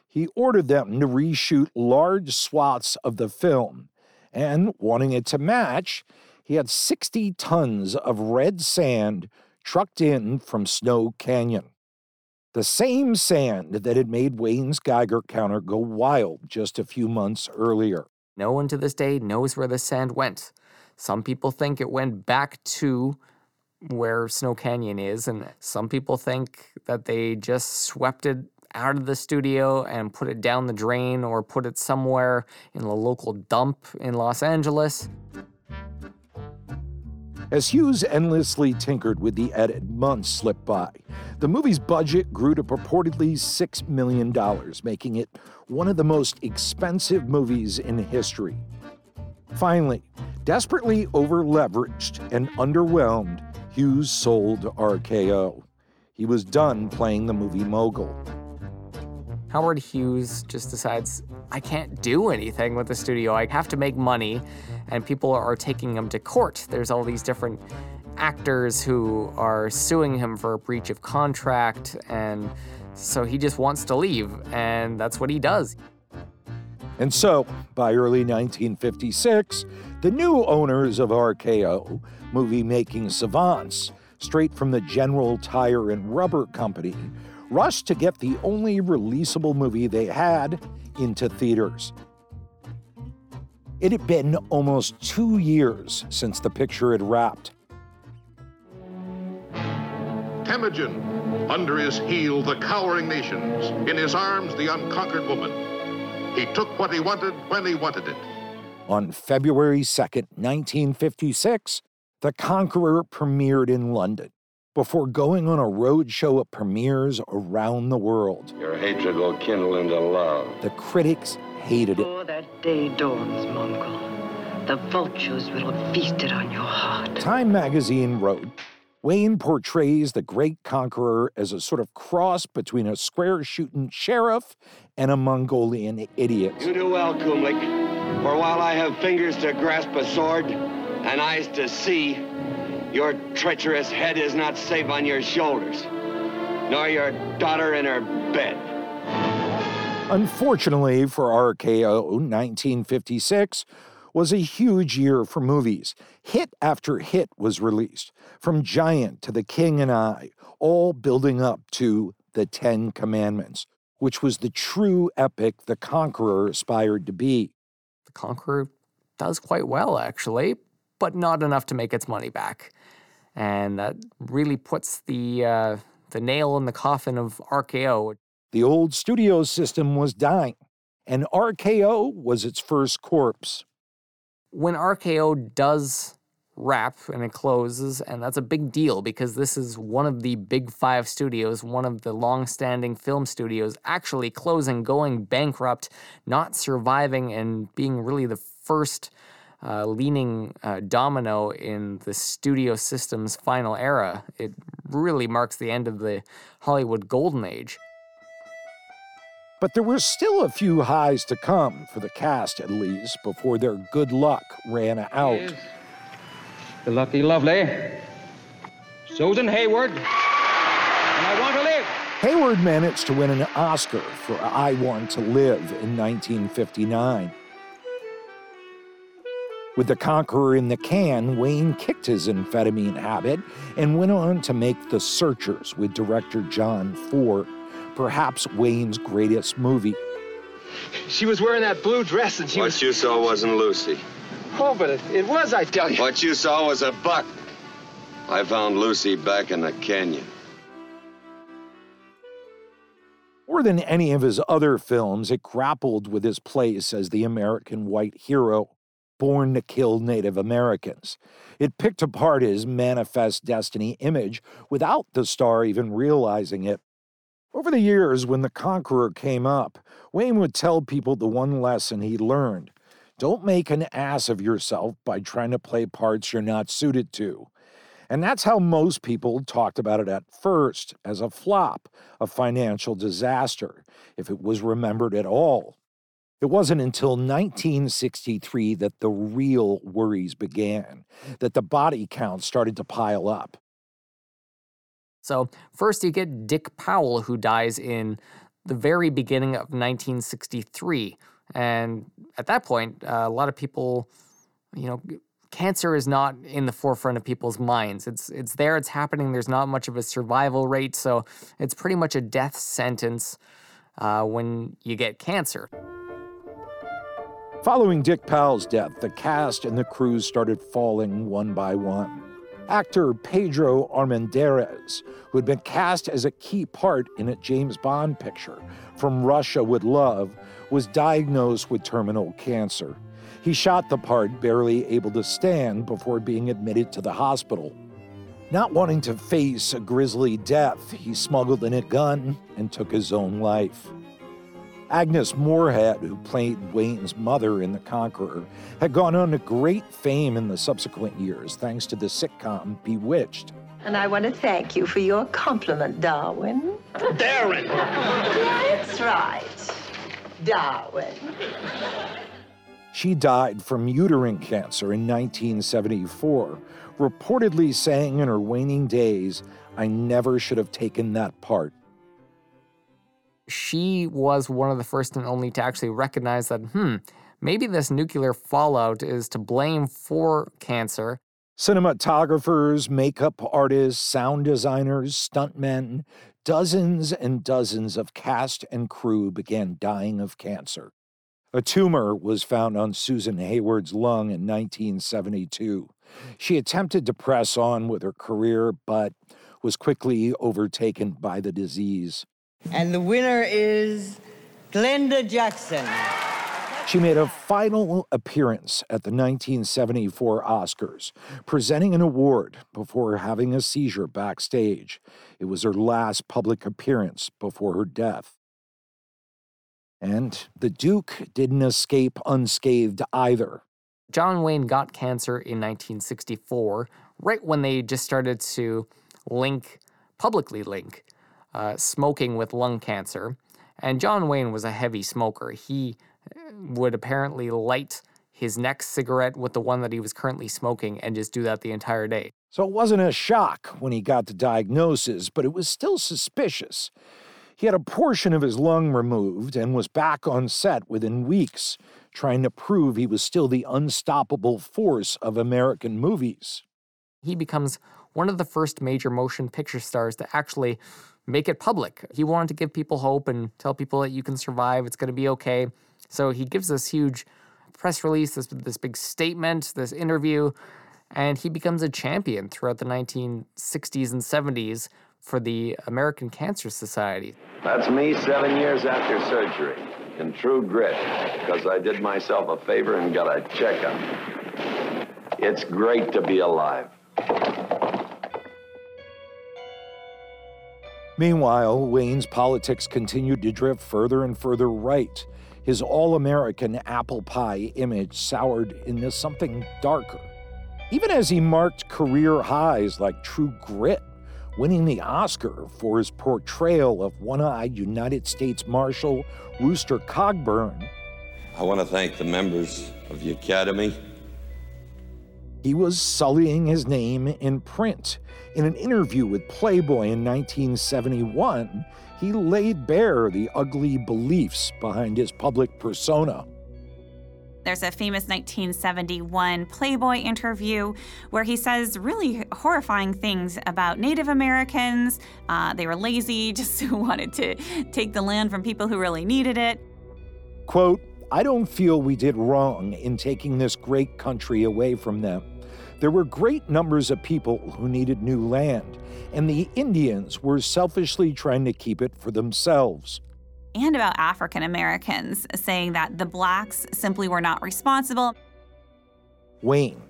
He ordered them to reshoot large swaths of the film, and wanting it to match, he had sixty tons of red sand trucked in from Snow Canyon. The same sand that had made Wayne's Geiger counter go wild just a few months earlier. No one to this day knows where the sand went. Some people think it went back to where Snow Canyon is, and some people think that they just swept it out of the studio and put it down the drain or put it somewhere in a local dump in Los Angeles. As Hughes endlessly tinkered with the edit, months slipped by. The movie's budget grew to purportedly six million dollars, making it one of the most expensive movies in history. Finally, desperately over-leveraged and underwhelmed, Hughes sold R K O. He was done playing the movie mogul. Howard Hughes just decides, I can't do anything with the studio. I have to make money, and people are taking him to court. There's all these different actors who are suing him for a breach of contract, and so he just wants to leave, and that's what he does. And so, by early nineteen fifty-six, the new owners of R K O, movie-making savants, straight from the General Tire and Rubber Company, rushed to get the only releasable movie they had into theaters. It had been almost two years since the picture had wrapped. Temujin, under his heel the cowering nations, in his arms the unconquered woman. He took what he wanted when he wanted it. On February second, nineteen fifty-six, The Conqueror premiered in London, before going on a road show at premieres around the world. Your hatred will kindle into love. The critics hated it. Before that day dawns, Mongol, the vultures will have feasted on your heart. Time magazine wrote, Wayne portrays the great conqueror as a sort of cross between a square-shooting sheriff and a Mongolian idiot. You do well, Kumlik, for while I have fingers to grasp a sword and eyes to see, your treacherous head is not safe on your shoulders, nor your daughter in her bed. Unfortunately for R K O, nineteen fifty-six was a huge year for movies. Hit after hit was released, from Giant to The King and I, all building up to The Ten Commandments, which was the true epic The Conqueror aspired to be. The Conqueror does quite well, actually, but not enough to make its money back. And that really puts the uh, the nail in the coffin of R K O. The old studio system was dying, and R K O was its first corpse. When R K O does wrap and it closes, and that's a big deal because this is one of the big five studios, one of the long-standing film studios, actually closing, going bankrupt, not surviving, and being really the first Uh, leaning uh, domino in the studio system's final era. It really marks the end of the Hollywood golden age. But there were still a few highs to come, for the cast at least, before their good luck ran out. The lucky lovely Susan Hayward, and I Want to Live. Hayward managed to win an Oscar for I Want to Live in nineteen fifty-nine. With The Conqueror in the can, Wayne kicked his amphetamine habit and went on to make The Searchers with director John Ford, perhaps Wayne's greatest movie. She was wearing that blue dress and she What was... you saw wasn't Lucy. Oh, but it, it was, I tell you. What you saw was a buck. I found Lucy back in the canyon. More than any of his other films, it grappled with his place as the American white hero, born to kill Native Americans. It picked apart his manifest destiny image without the star even realizing it. Over the years, when The Conqueror came up, Wayne would tell people the one lesson he learned. Don't make an ass of yourself by trying to play parts you're not suited to. And that's how most people talked about it at first, as a flop, a financial disaster, if it was remembered at all. It wasn't until nineteen sixty-three that the real worries began, that the body count started to pile up. So first you get Dick Powell, who dies in the very beginning of nineteen sixty-three. And at that point, uh, a lot of people, you know, cancer is not in the forefront of people's minds. It's it's there, it's happening, there's not much of a survival rate, so it's pretty much a death sentence uh, when you get cancer. Following Dick Powell's death, the cast and the crew started falling one by one. Actor Pedro Armendáriz, who had been cast as a key part in a James Bond picture, From Russia with Love, was diagnosed with terminal cancer. He shot the part barely able to stand before being admitted to the hospital. Not wanting to face a grisly death, he smuggled in a gun and took his own life. Agnes Moorehead, who played Wayne's mother in The Conqueror, had gone on to great fame in the subsequent years thanks to the sitcom Bewitched. And I want to thank you for your compliment, Darwin. Darren! That's right, Darwin. She died from uterine cancer in nineteen seventy-four, reportedly saying in her waning days, "I never should have taken that part." She was one of the first and only to actually recognize that, hmm, maybe this nuclear fallout is to blame for cancer. Cinematographers, makeup artists, sound designers, stuntmen, dozens and dozens of cast and crew began dying of cancer. A tumor was found on Susan Hayward's lung in nineteen seventy-two. She attempted to press on with her career, but was quickly overtaken by the disease. And the winner is Glenda Jackson. She made a final appearance at the nineteen seventy-four Oscars, presenting an award before having a seizure backstage. It was her last public appearance before her death. And the Duke didn't escape unscathed either. John Wayne got cancer in nineteen sixty-four, right when they just started to link, publicly link, uh, smoking with lung cancer. And John Wayne was a heavy smoker. He would apparently light his next cigarette with the one that he was currently smoking and just do that the entire day. So it wasn't a shock when he got the diagnosis, but it was still suspicious. He had a portion of his lung removed and was back on set within weeks, trying to prove he was still the unstoppable force of American movies. He becomes one of the first major motion picture stars to actually make it public. He wanted to give people hope and tell people that you can survive, it's going to be okay. So he gives this huge press release, this, this big statement, this interview, and he becomes a champion throughout the nineteen sixties and seventies for the American Cancer Society. That's me seven years after surgery, in True Grit, because I did myself a favor and got a checkup. It's great to be alive. Meanwhile, Wayne's politics continued to drift further and further right. His all-American apple pie image soured into something darker. Even as he marked career highs like True Grit, winning the Oscar for his portrayal of one-eyed United States Marshal Rooster Cogburn. I want to thank the members of the Academy. He was sullying his name in print. In an interview with Playboy in nineteen seventy-one, he laid bare the ugly beliefs behind his public persona. There's a famous nineteen seventy-one Playboy interview where he says really horrifying things about Native Americans. Uh, they were lazy, just wanted to take the land from people who really needed it. Quote, I don't feel we did wrong in taking this great country away from them. There were great numbers of people who needed new land, and the Indians were selfishly trying to keep it for themselves. And about African Americans, saying that the blacks simply were not responsible. Wayne.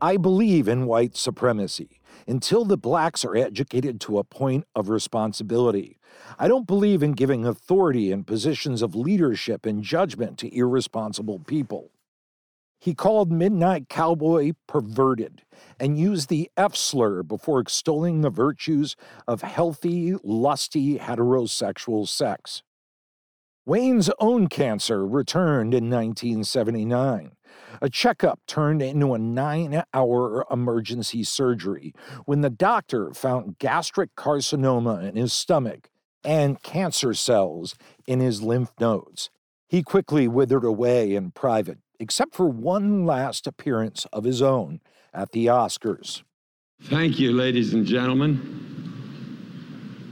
I believe in white supremacy until the blacks are educated to a point of responsibility. I don't believe in giving authority and positions of leadership and judgment to irresponsible people. He called Midnight Cowboy perverted and used the F slur before extolling the virtues of healthy, lusty, heterosexual sex. Wayne's own cancer returned in nineteen seventy-nine. A checkup turned into a nine-hour emergency surgery when the doctor found gastric carcinoma in his stomach and cancer cells in his lymph nodes. He quickly withered away in private, except for one last appearance of his own at the Oscars. Thank you, ladies and gentlemen.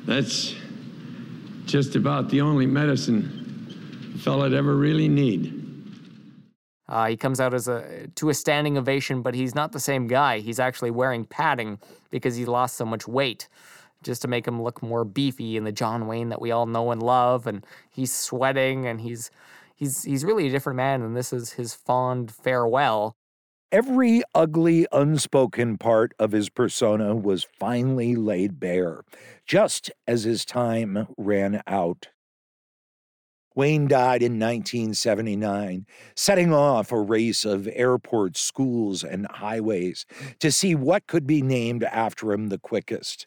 That's just about the only medicine a fella'd ever really need. Uh, he comes out as a to a standing ovation, but he's not the same guy. He's actually wearing padding because he lost so much weight, just to make him look more beefy and the John Wayne that we all know and love. And he's sweating, and he's he's he's really a different man, and this is his fond farewell. Every ugly, unspoken part of his persona was finally laid bare, just as his time ran out. Wayne died in nineteen seventy-nine, setting off a race of airports, schools, and highways to see what could be named after him the quickest.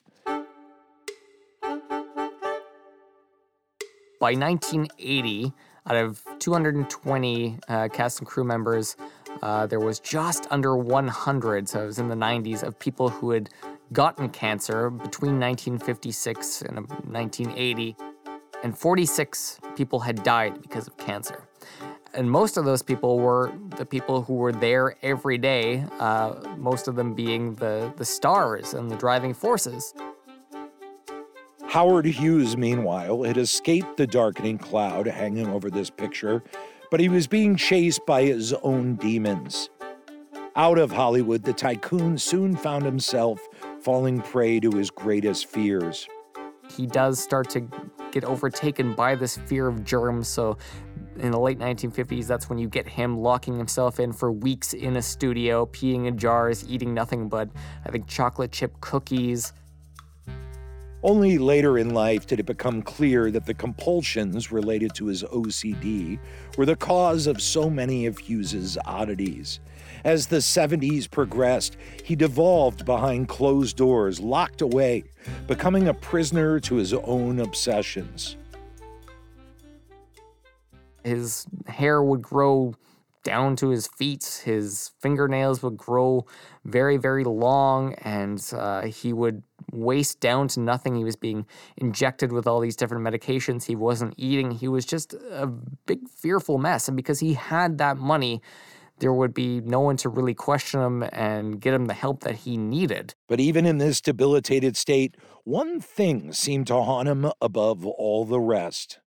By nineteen eighty, out of two hundred twenty uh, cast and crew members, Uh, there was just under one hundred, so it was in the nineties, of people who had gotten cancer between nineteen fifty-six and nineteen eighty, and forty-six people had died because of cancer. And most of those people were the people who were there every day, uh, most of them being the, the stars and the driving forces. Howard Hughes, meanwhile, had escaped the darkening cloud hanging over this picture, but he was being chased by his own demons. Out of Hollywood, the tycoon soon found himself falling prey to his greatest fears. He does start to get overtaken by this fear of germs, so in the late nineteen fifties, that's when you get him locking himself in for weeks in a studio, peeing in jars, eating nothing but, I think, chocolate chip cookies. Only later in life did it become clear that the compulsions related to his O C D were the cause of so many of Hughes' oddities. As the seventies progressed, he devolved behind closed doors, locked away, becoming a prisoner to his own obsessions. His hair would grow down to his feet, his fingernails would grow very, very long, and uh, he would waste down to nothing. He was being injected with all these different medications. He wasn't eating. He was just a big, fearful mess. And because he had that money, there would be no one to really question him and get him the help that he needed. But even in this debilitated state, one thing seemed to haunt him above all the rest.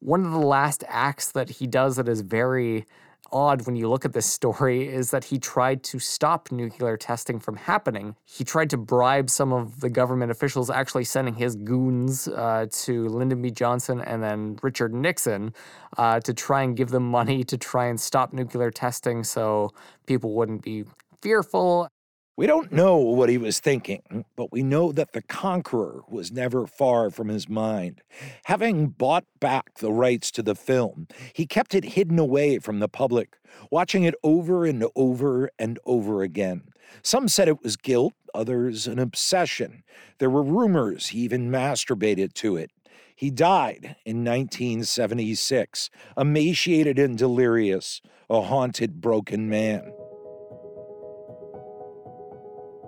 One of the last acts that he does that is very odd when you look at this story is that he tried to stop nuclear testing from happening. He tried to bribe some of the government officials, actually sending his goons uh, to Lyndon B. Johnson and then Richard Nixon uh, to try and give them money to try and stop nuclear testing so people wouldn't be fearful. We don't know what he was thinking, but we know that the Conqueror was never far from his mind. Having bought back the rights to the film, he kept it hidden away from the public, watching it over and over and over again. Some said it was guilt, others an obsession. There were rumors he even masturbated to it. He died in nineteen seventy-six, emaciated and delirious, a haunted, broken man.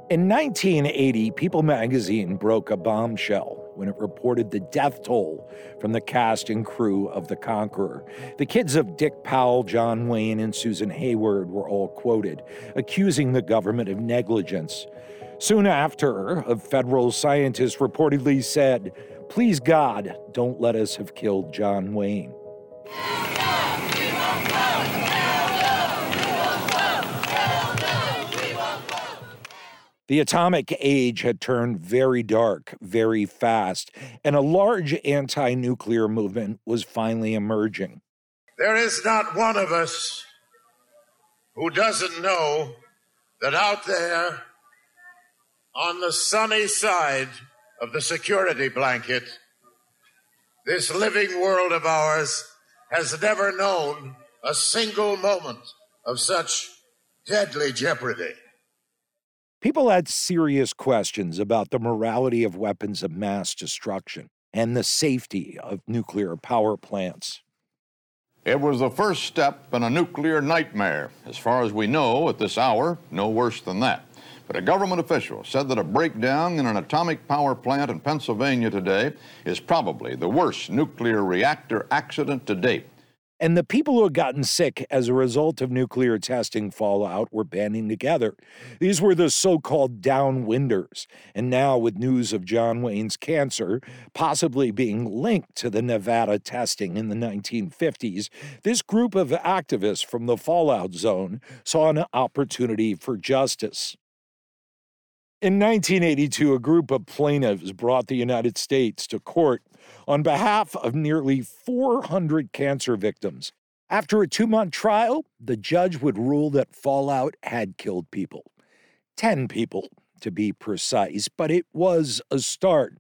In nineteen eighty, People magazine broke a bombshell when it reported the death toll from the cast and crew of The Conqueror. The kids of Dick Powell, John Wayne, and Susan Hayward were all quoted, accusing the government of negligence. Soon after, a federal scientist reportedly said, "Please God, don't let us have killed John Wayne." The atomic age had turned very dark, very fast, and a large anti-nuclear movement was finally emerging. There is not one of us who doesn't know that out there on the sunny side of the security blanket, this living world of ours has never known a single moment of such deadly jeopardy. People had serious questions about the morality of weapons of mass destruction and the safety of nuclear power plants. It was the first step in a nuclear nightmare. As far as we know, at this hour, no worse than that. But a government official said that a breakdown in an atomic power plant in Pennsylvania today is probably the worst nuclear reactor accident to date. And the people who had gotten sick as a result of nuclear testing fallout were banding together. These were the so-called downwinders. And now, with news of John Wayne's cancer possibly being linked to the Nevada testing in the nineteen fifties, this group of activists from the fallout zone saw an opportunity for justice. In nineteen eighty-two, a group of plaintiffs brought the United States to court on behalf of nearly four hundred cancer victims. After a two-month trial, the judge would rule that fallout had killed people. Ten people, to be precise, but it was a start.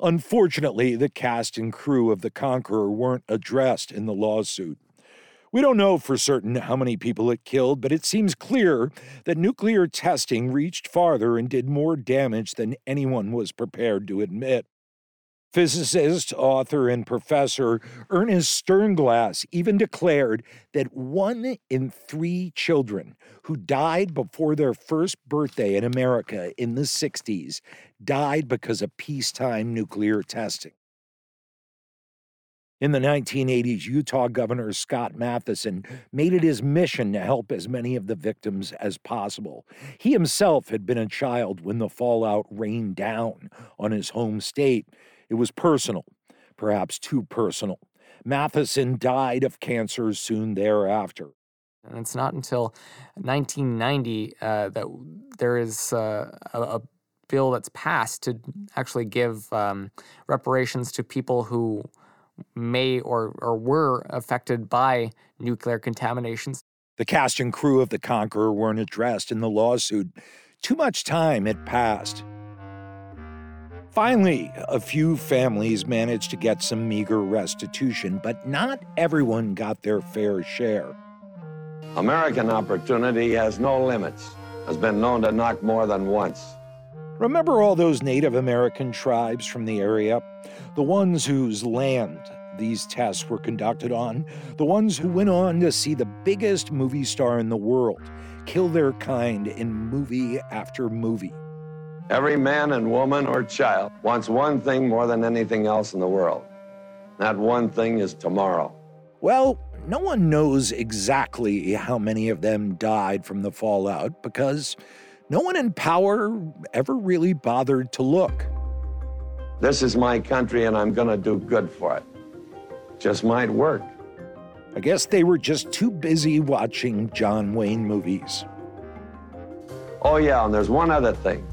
Unfortunately, the cast and crew of The Conqueror weren't addressed in the lawsuit. We don't know for certain how many people it killed, but it seems clear that nuclear testing reached farther and did more damage than anyone was prepared to admit. Physicist, author, and professor Ernest Sternglass even declared that one in three children who died before their first birthday in America in the sixties died because of peacetime nuclear testing. In the nineteen eighties, Utah Governor Scott Matheson made it his mission to help as many of the victims as possible. He himself had been a child when the fallout rained down on his home state. It was personal, perhaps too personal. Matheson died of cancer soon thereafter. And it's not until nineteen ninety uh, that there is uh, a, a bill that's passed to actually give um, reparations to people who may or, or were affected by nuclear contaminations. The cast and crew of The Conqueror weren't addressed in the lawsuit. Too much time had passed. Finally, a few families managed to get some meager restitution, but not everyone got their fair share. American opportunity has no limits, has been known to knock more than once. Remember all those Native American tribes from the area? The ones whose land these tests were conducted on, the ones who went on to see the biggest movie star in the world kill their kind in movie after movie. Every man and woman or child wants one thing more than anything else in the world. That one thing is tomorrow. Well, no one knows exactly how many of them died from the fallout because no one in power ever really bothered to look. This is my country, and I'm going to do good for it. Just might work. I guess they were just too busy watching John Wayne movies. Oh, yeah, and there's one other thing.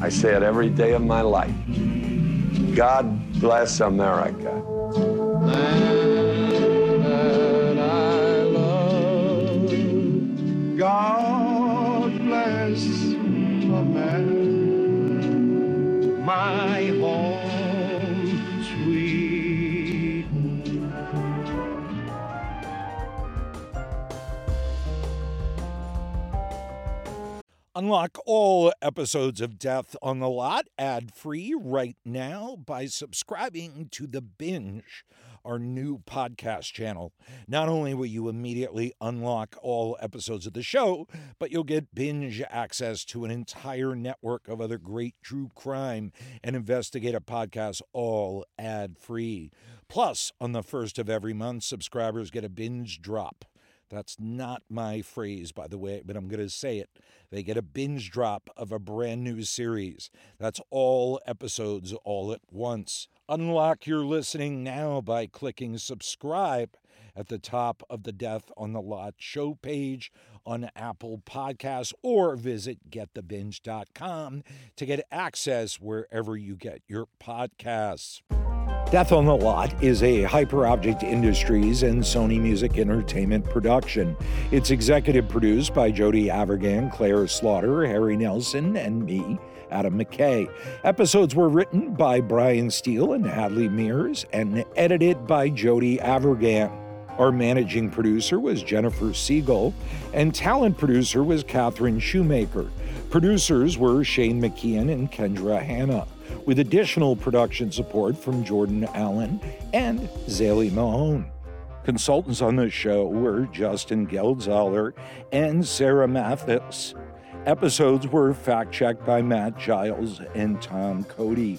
I say it every day of my life. God bless America. Land that I love. God bless America. My home, sweet. Unlock all episodes of Death on the Lot ad-free right now by subscribing to The Binge, our new podcast channel. Not only will you immediately unlock all episodes of the show, but you'll get binge access to an entire network of other great true crime and investigative podcasts, all ad-free. Plus, on the first of every month, subscribers get a binge drop. That's not my phrase, by the way, but I'm going to say it. They get a binge drop of a brand new series. That's all episodes all at once. Unlock your listening now by clicking subscribe at the top of the Death on the Lot show page on Apple Podcasts, or visit get the binge dot com to get access wherever you get your podcasts. Death on the Lot is a HyperObject Industries and Sony Music Entertainment production. It's executive produced by Jody Avergan, Claire Slaughter, Harry Nelson, and me, Adam McKay. Episodes were written by Brian Steele and Hadley Mears and edited by Jody Avergan. Our managing producer was Jennifer Siegel, and talent producer was Catherine Shoemaker. Producers were Shane McKeon and Kendra Hanna, with additional production support from Jordan Allen and Zaley Mahone. Consultants on the show were Justin Geldzahler and Sarah Mathis. Episodes were fact-checked by Matt Giles and Tom Cody.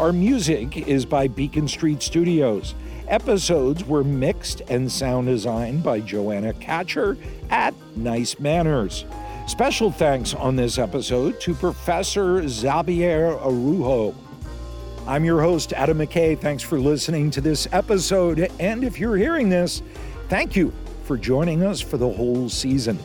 Our music is by Beacon Street Studios. Episodes were mixed and sound designed by Joanna Catcher at Nice Manners. Special thanks on this episode to Professor Xavier Arujo. I'm your host, Adam McKay. Thanks for listening to this episode. And if you're hearing this, thank you for joining us for the whole season.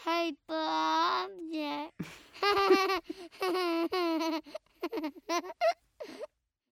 Hyper object.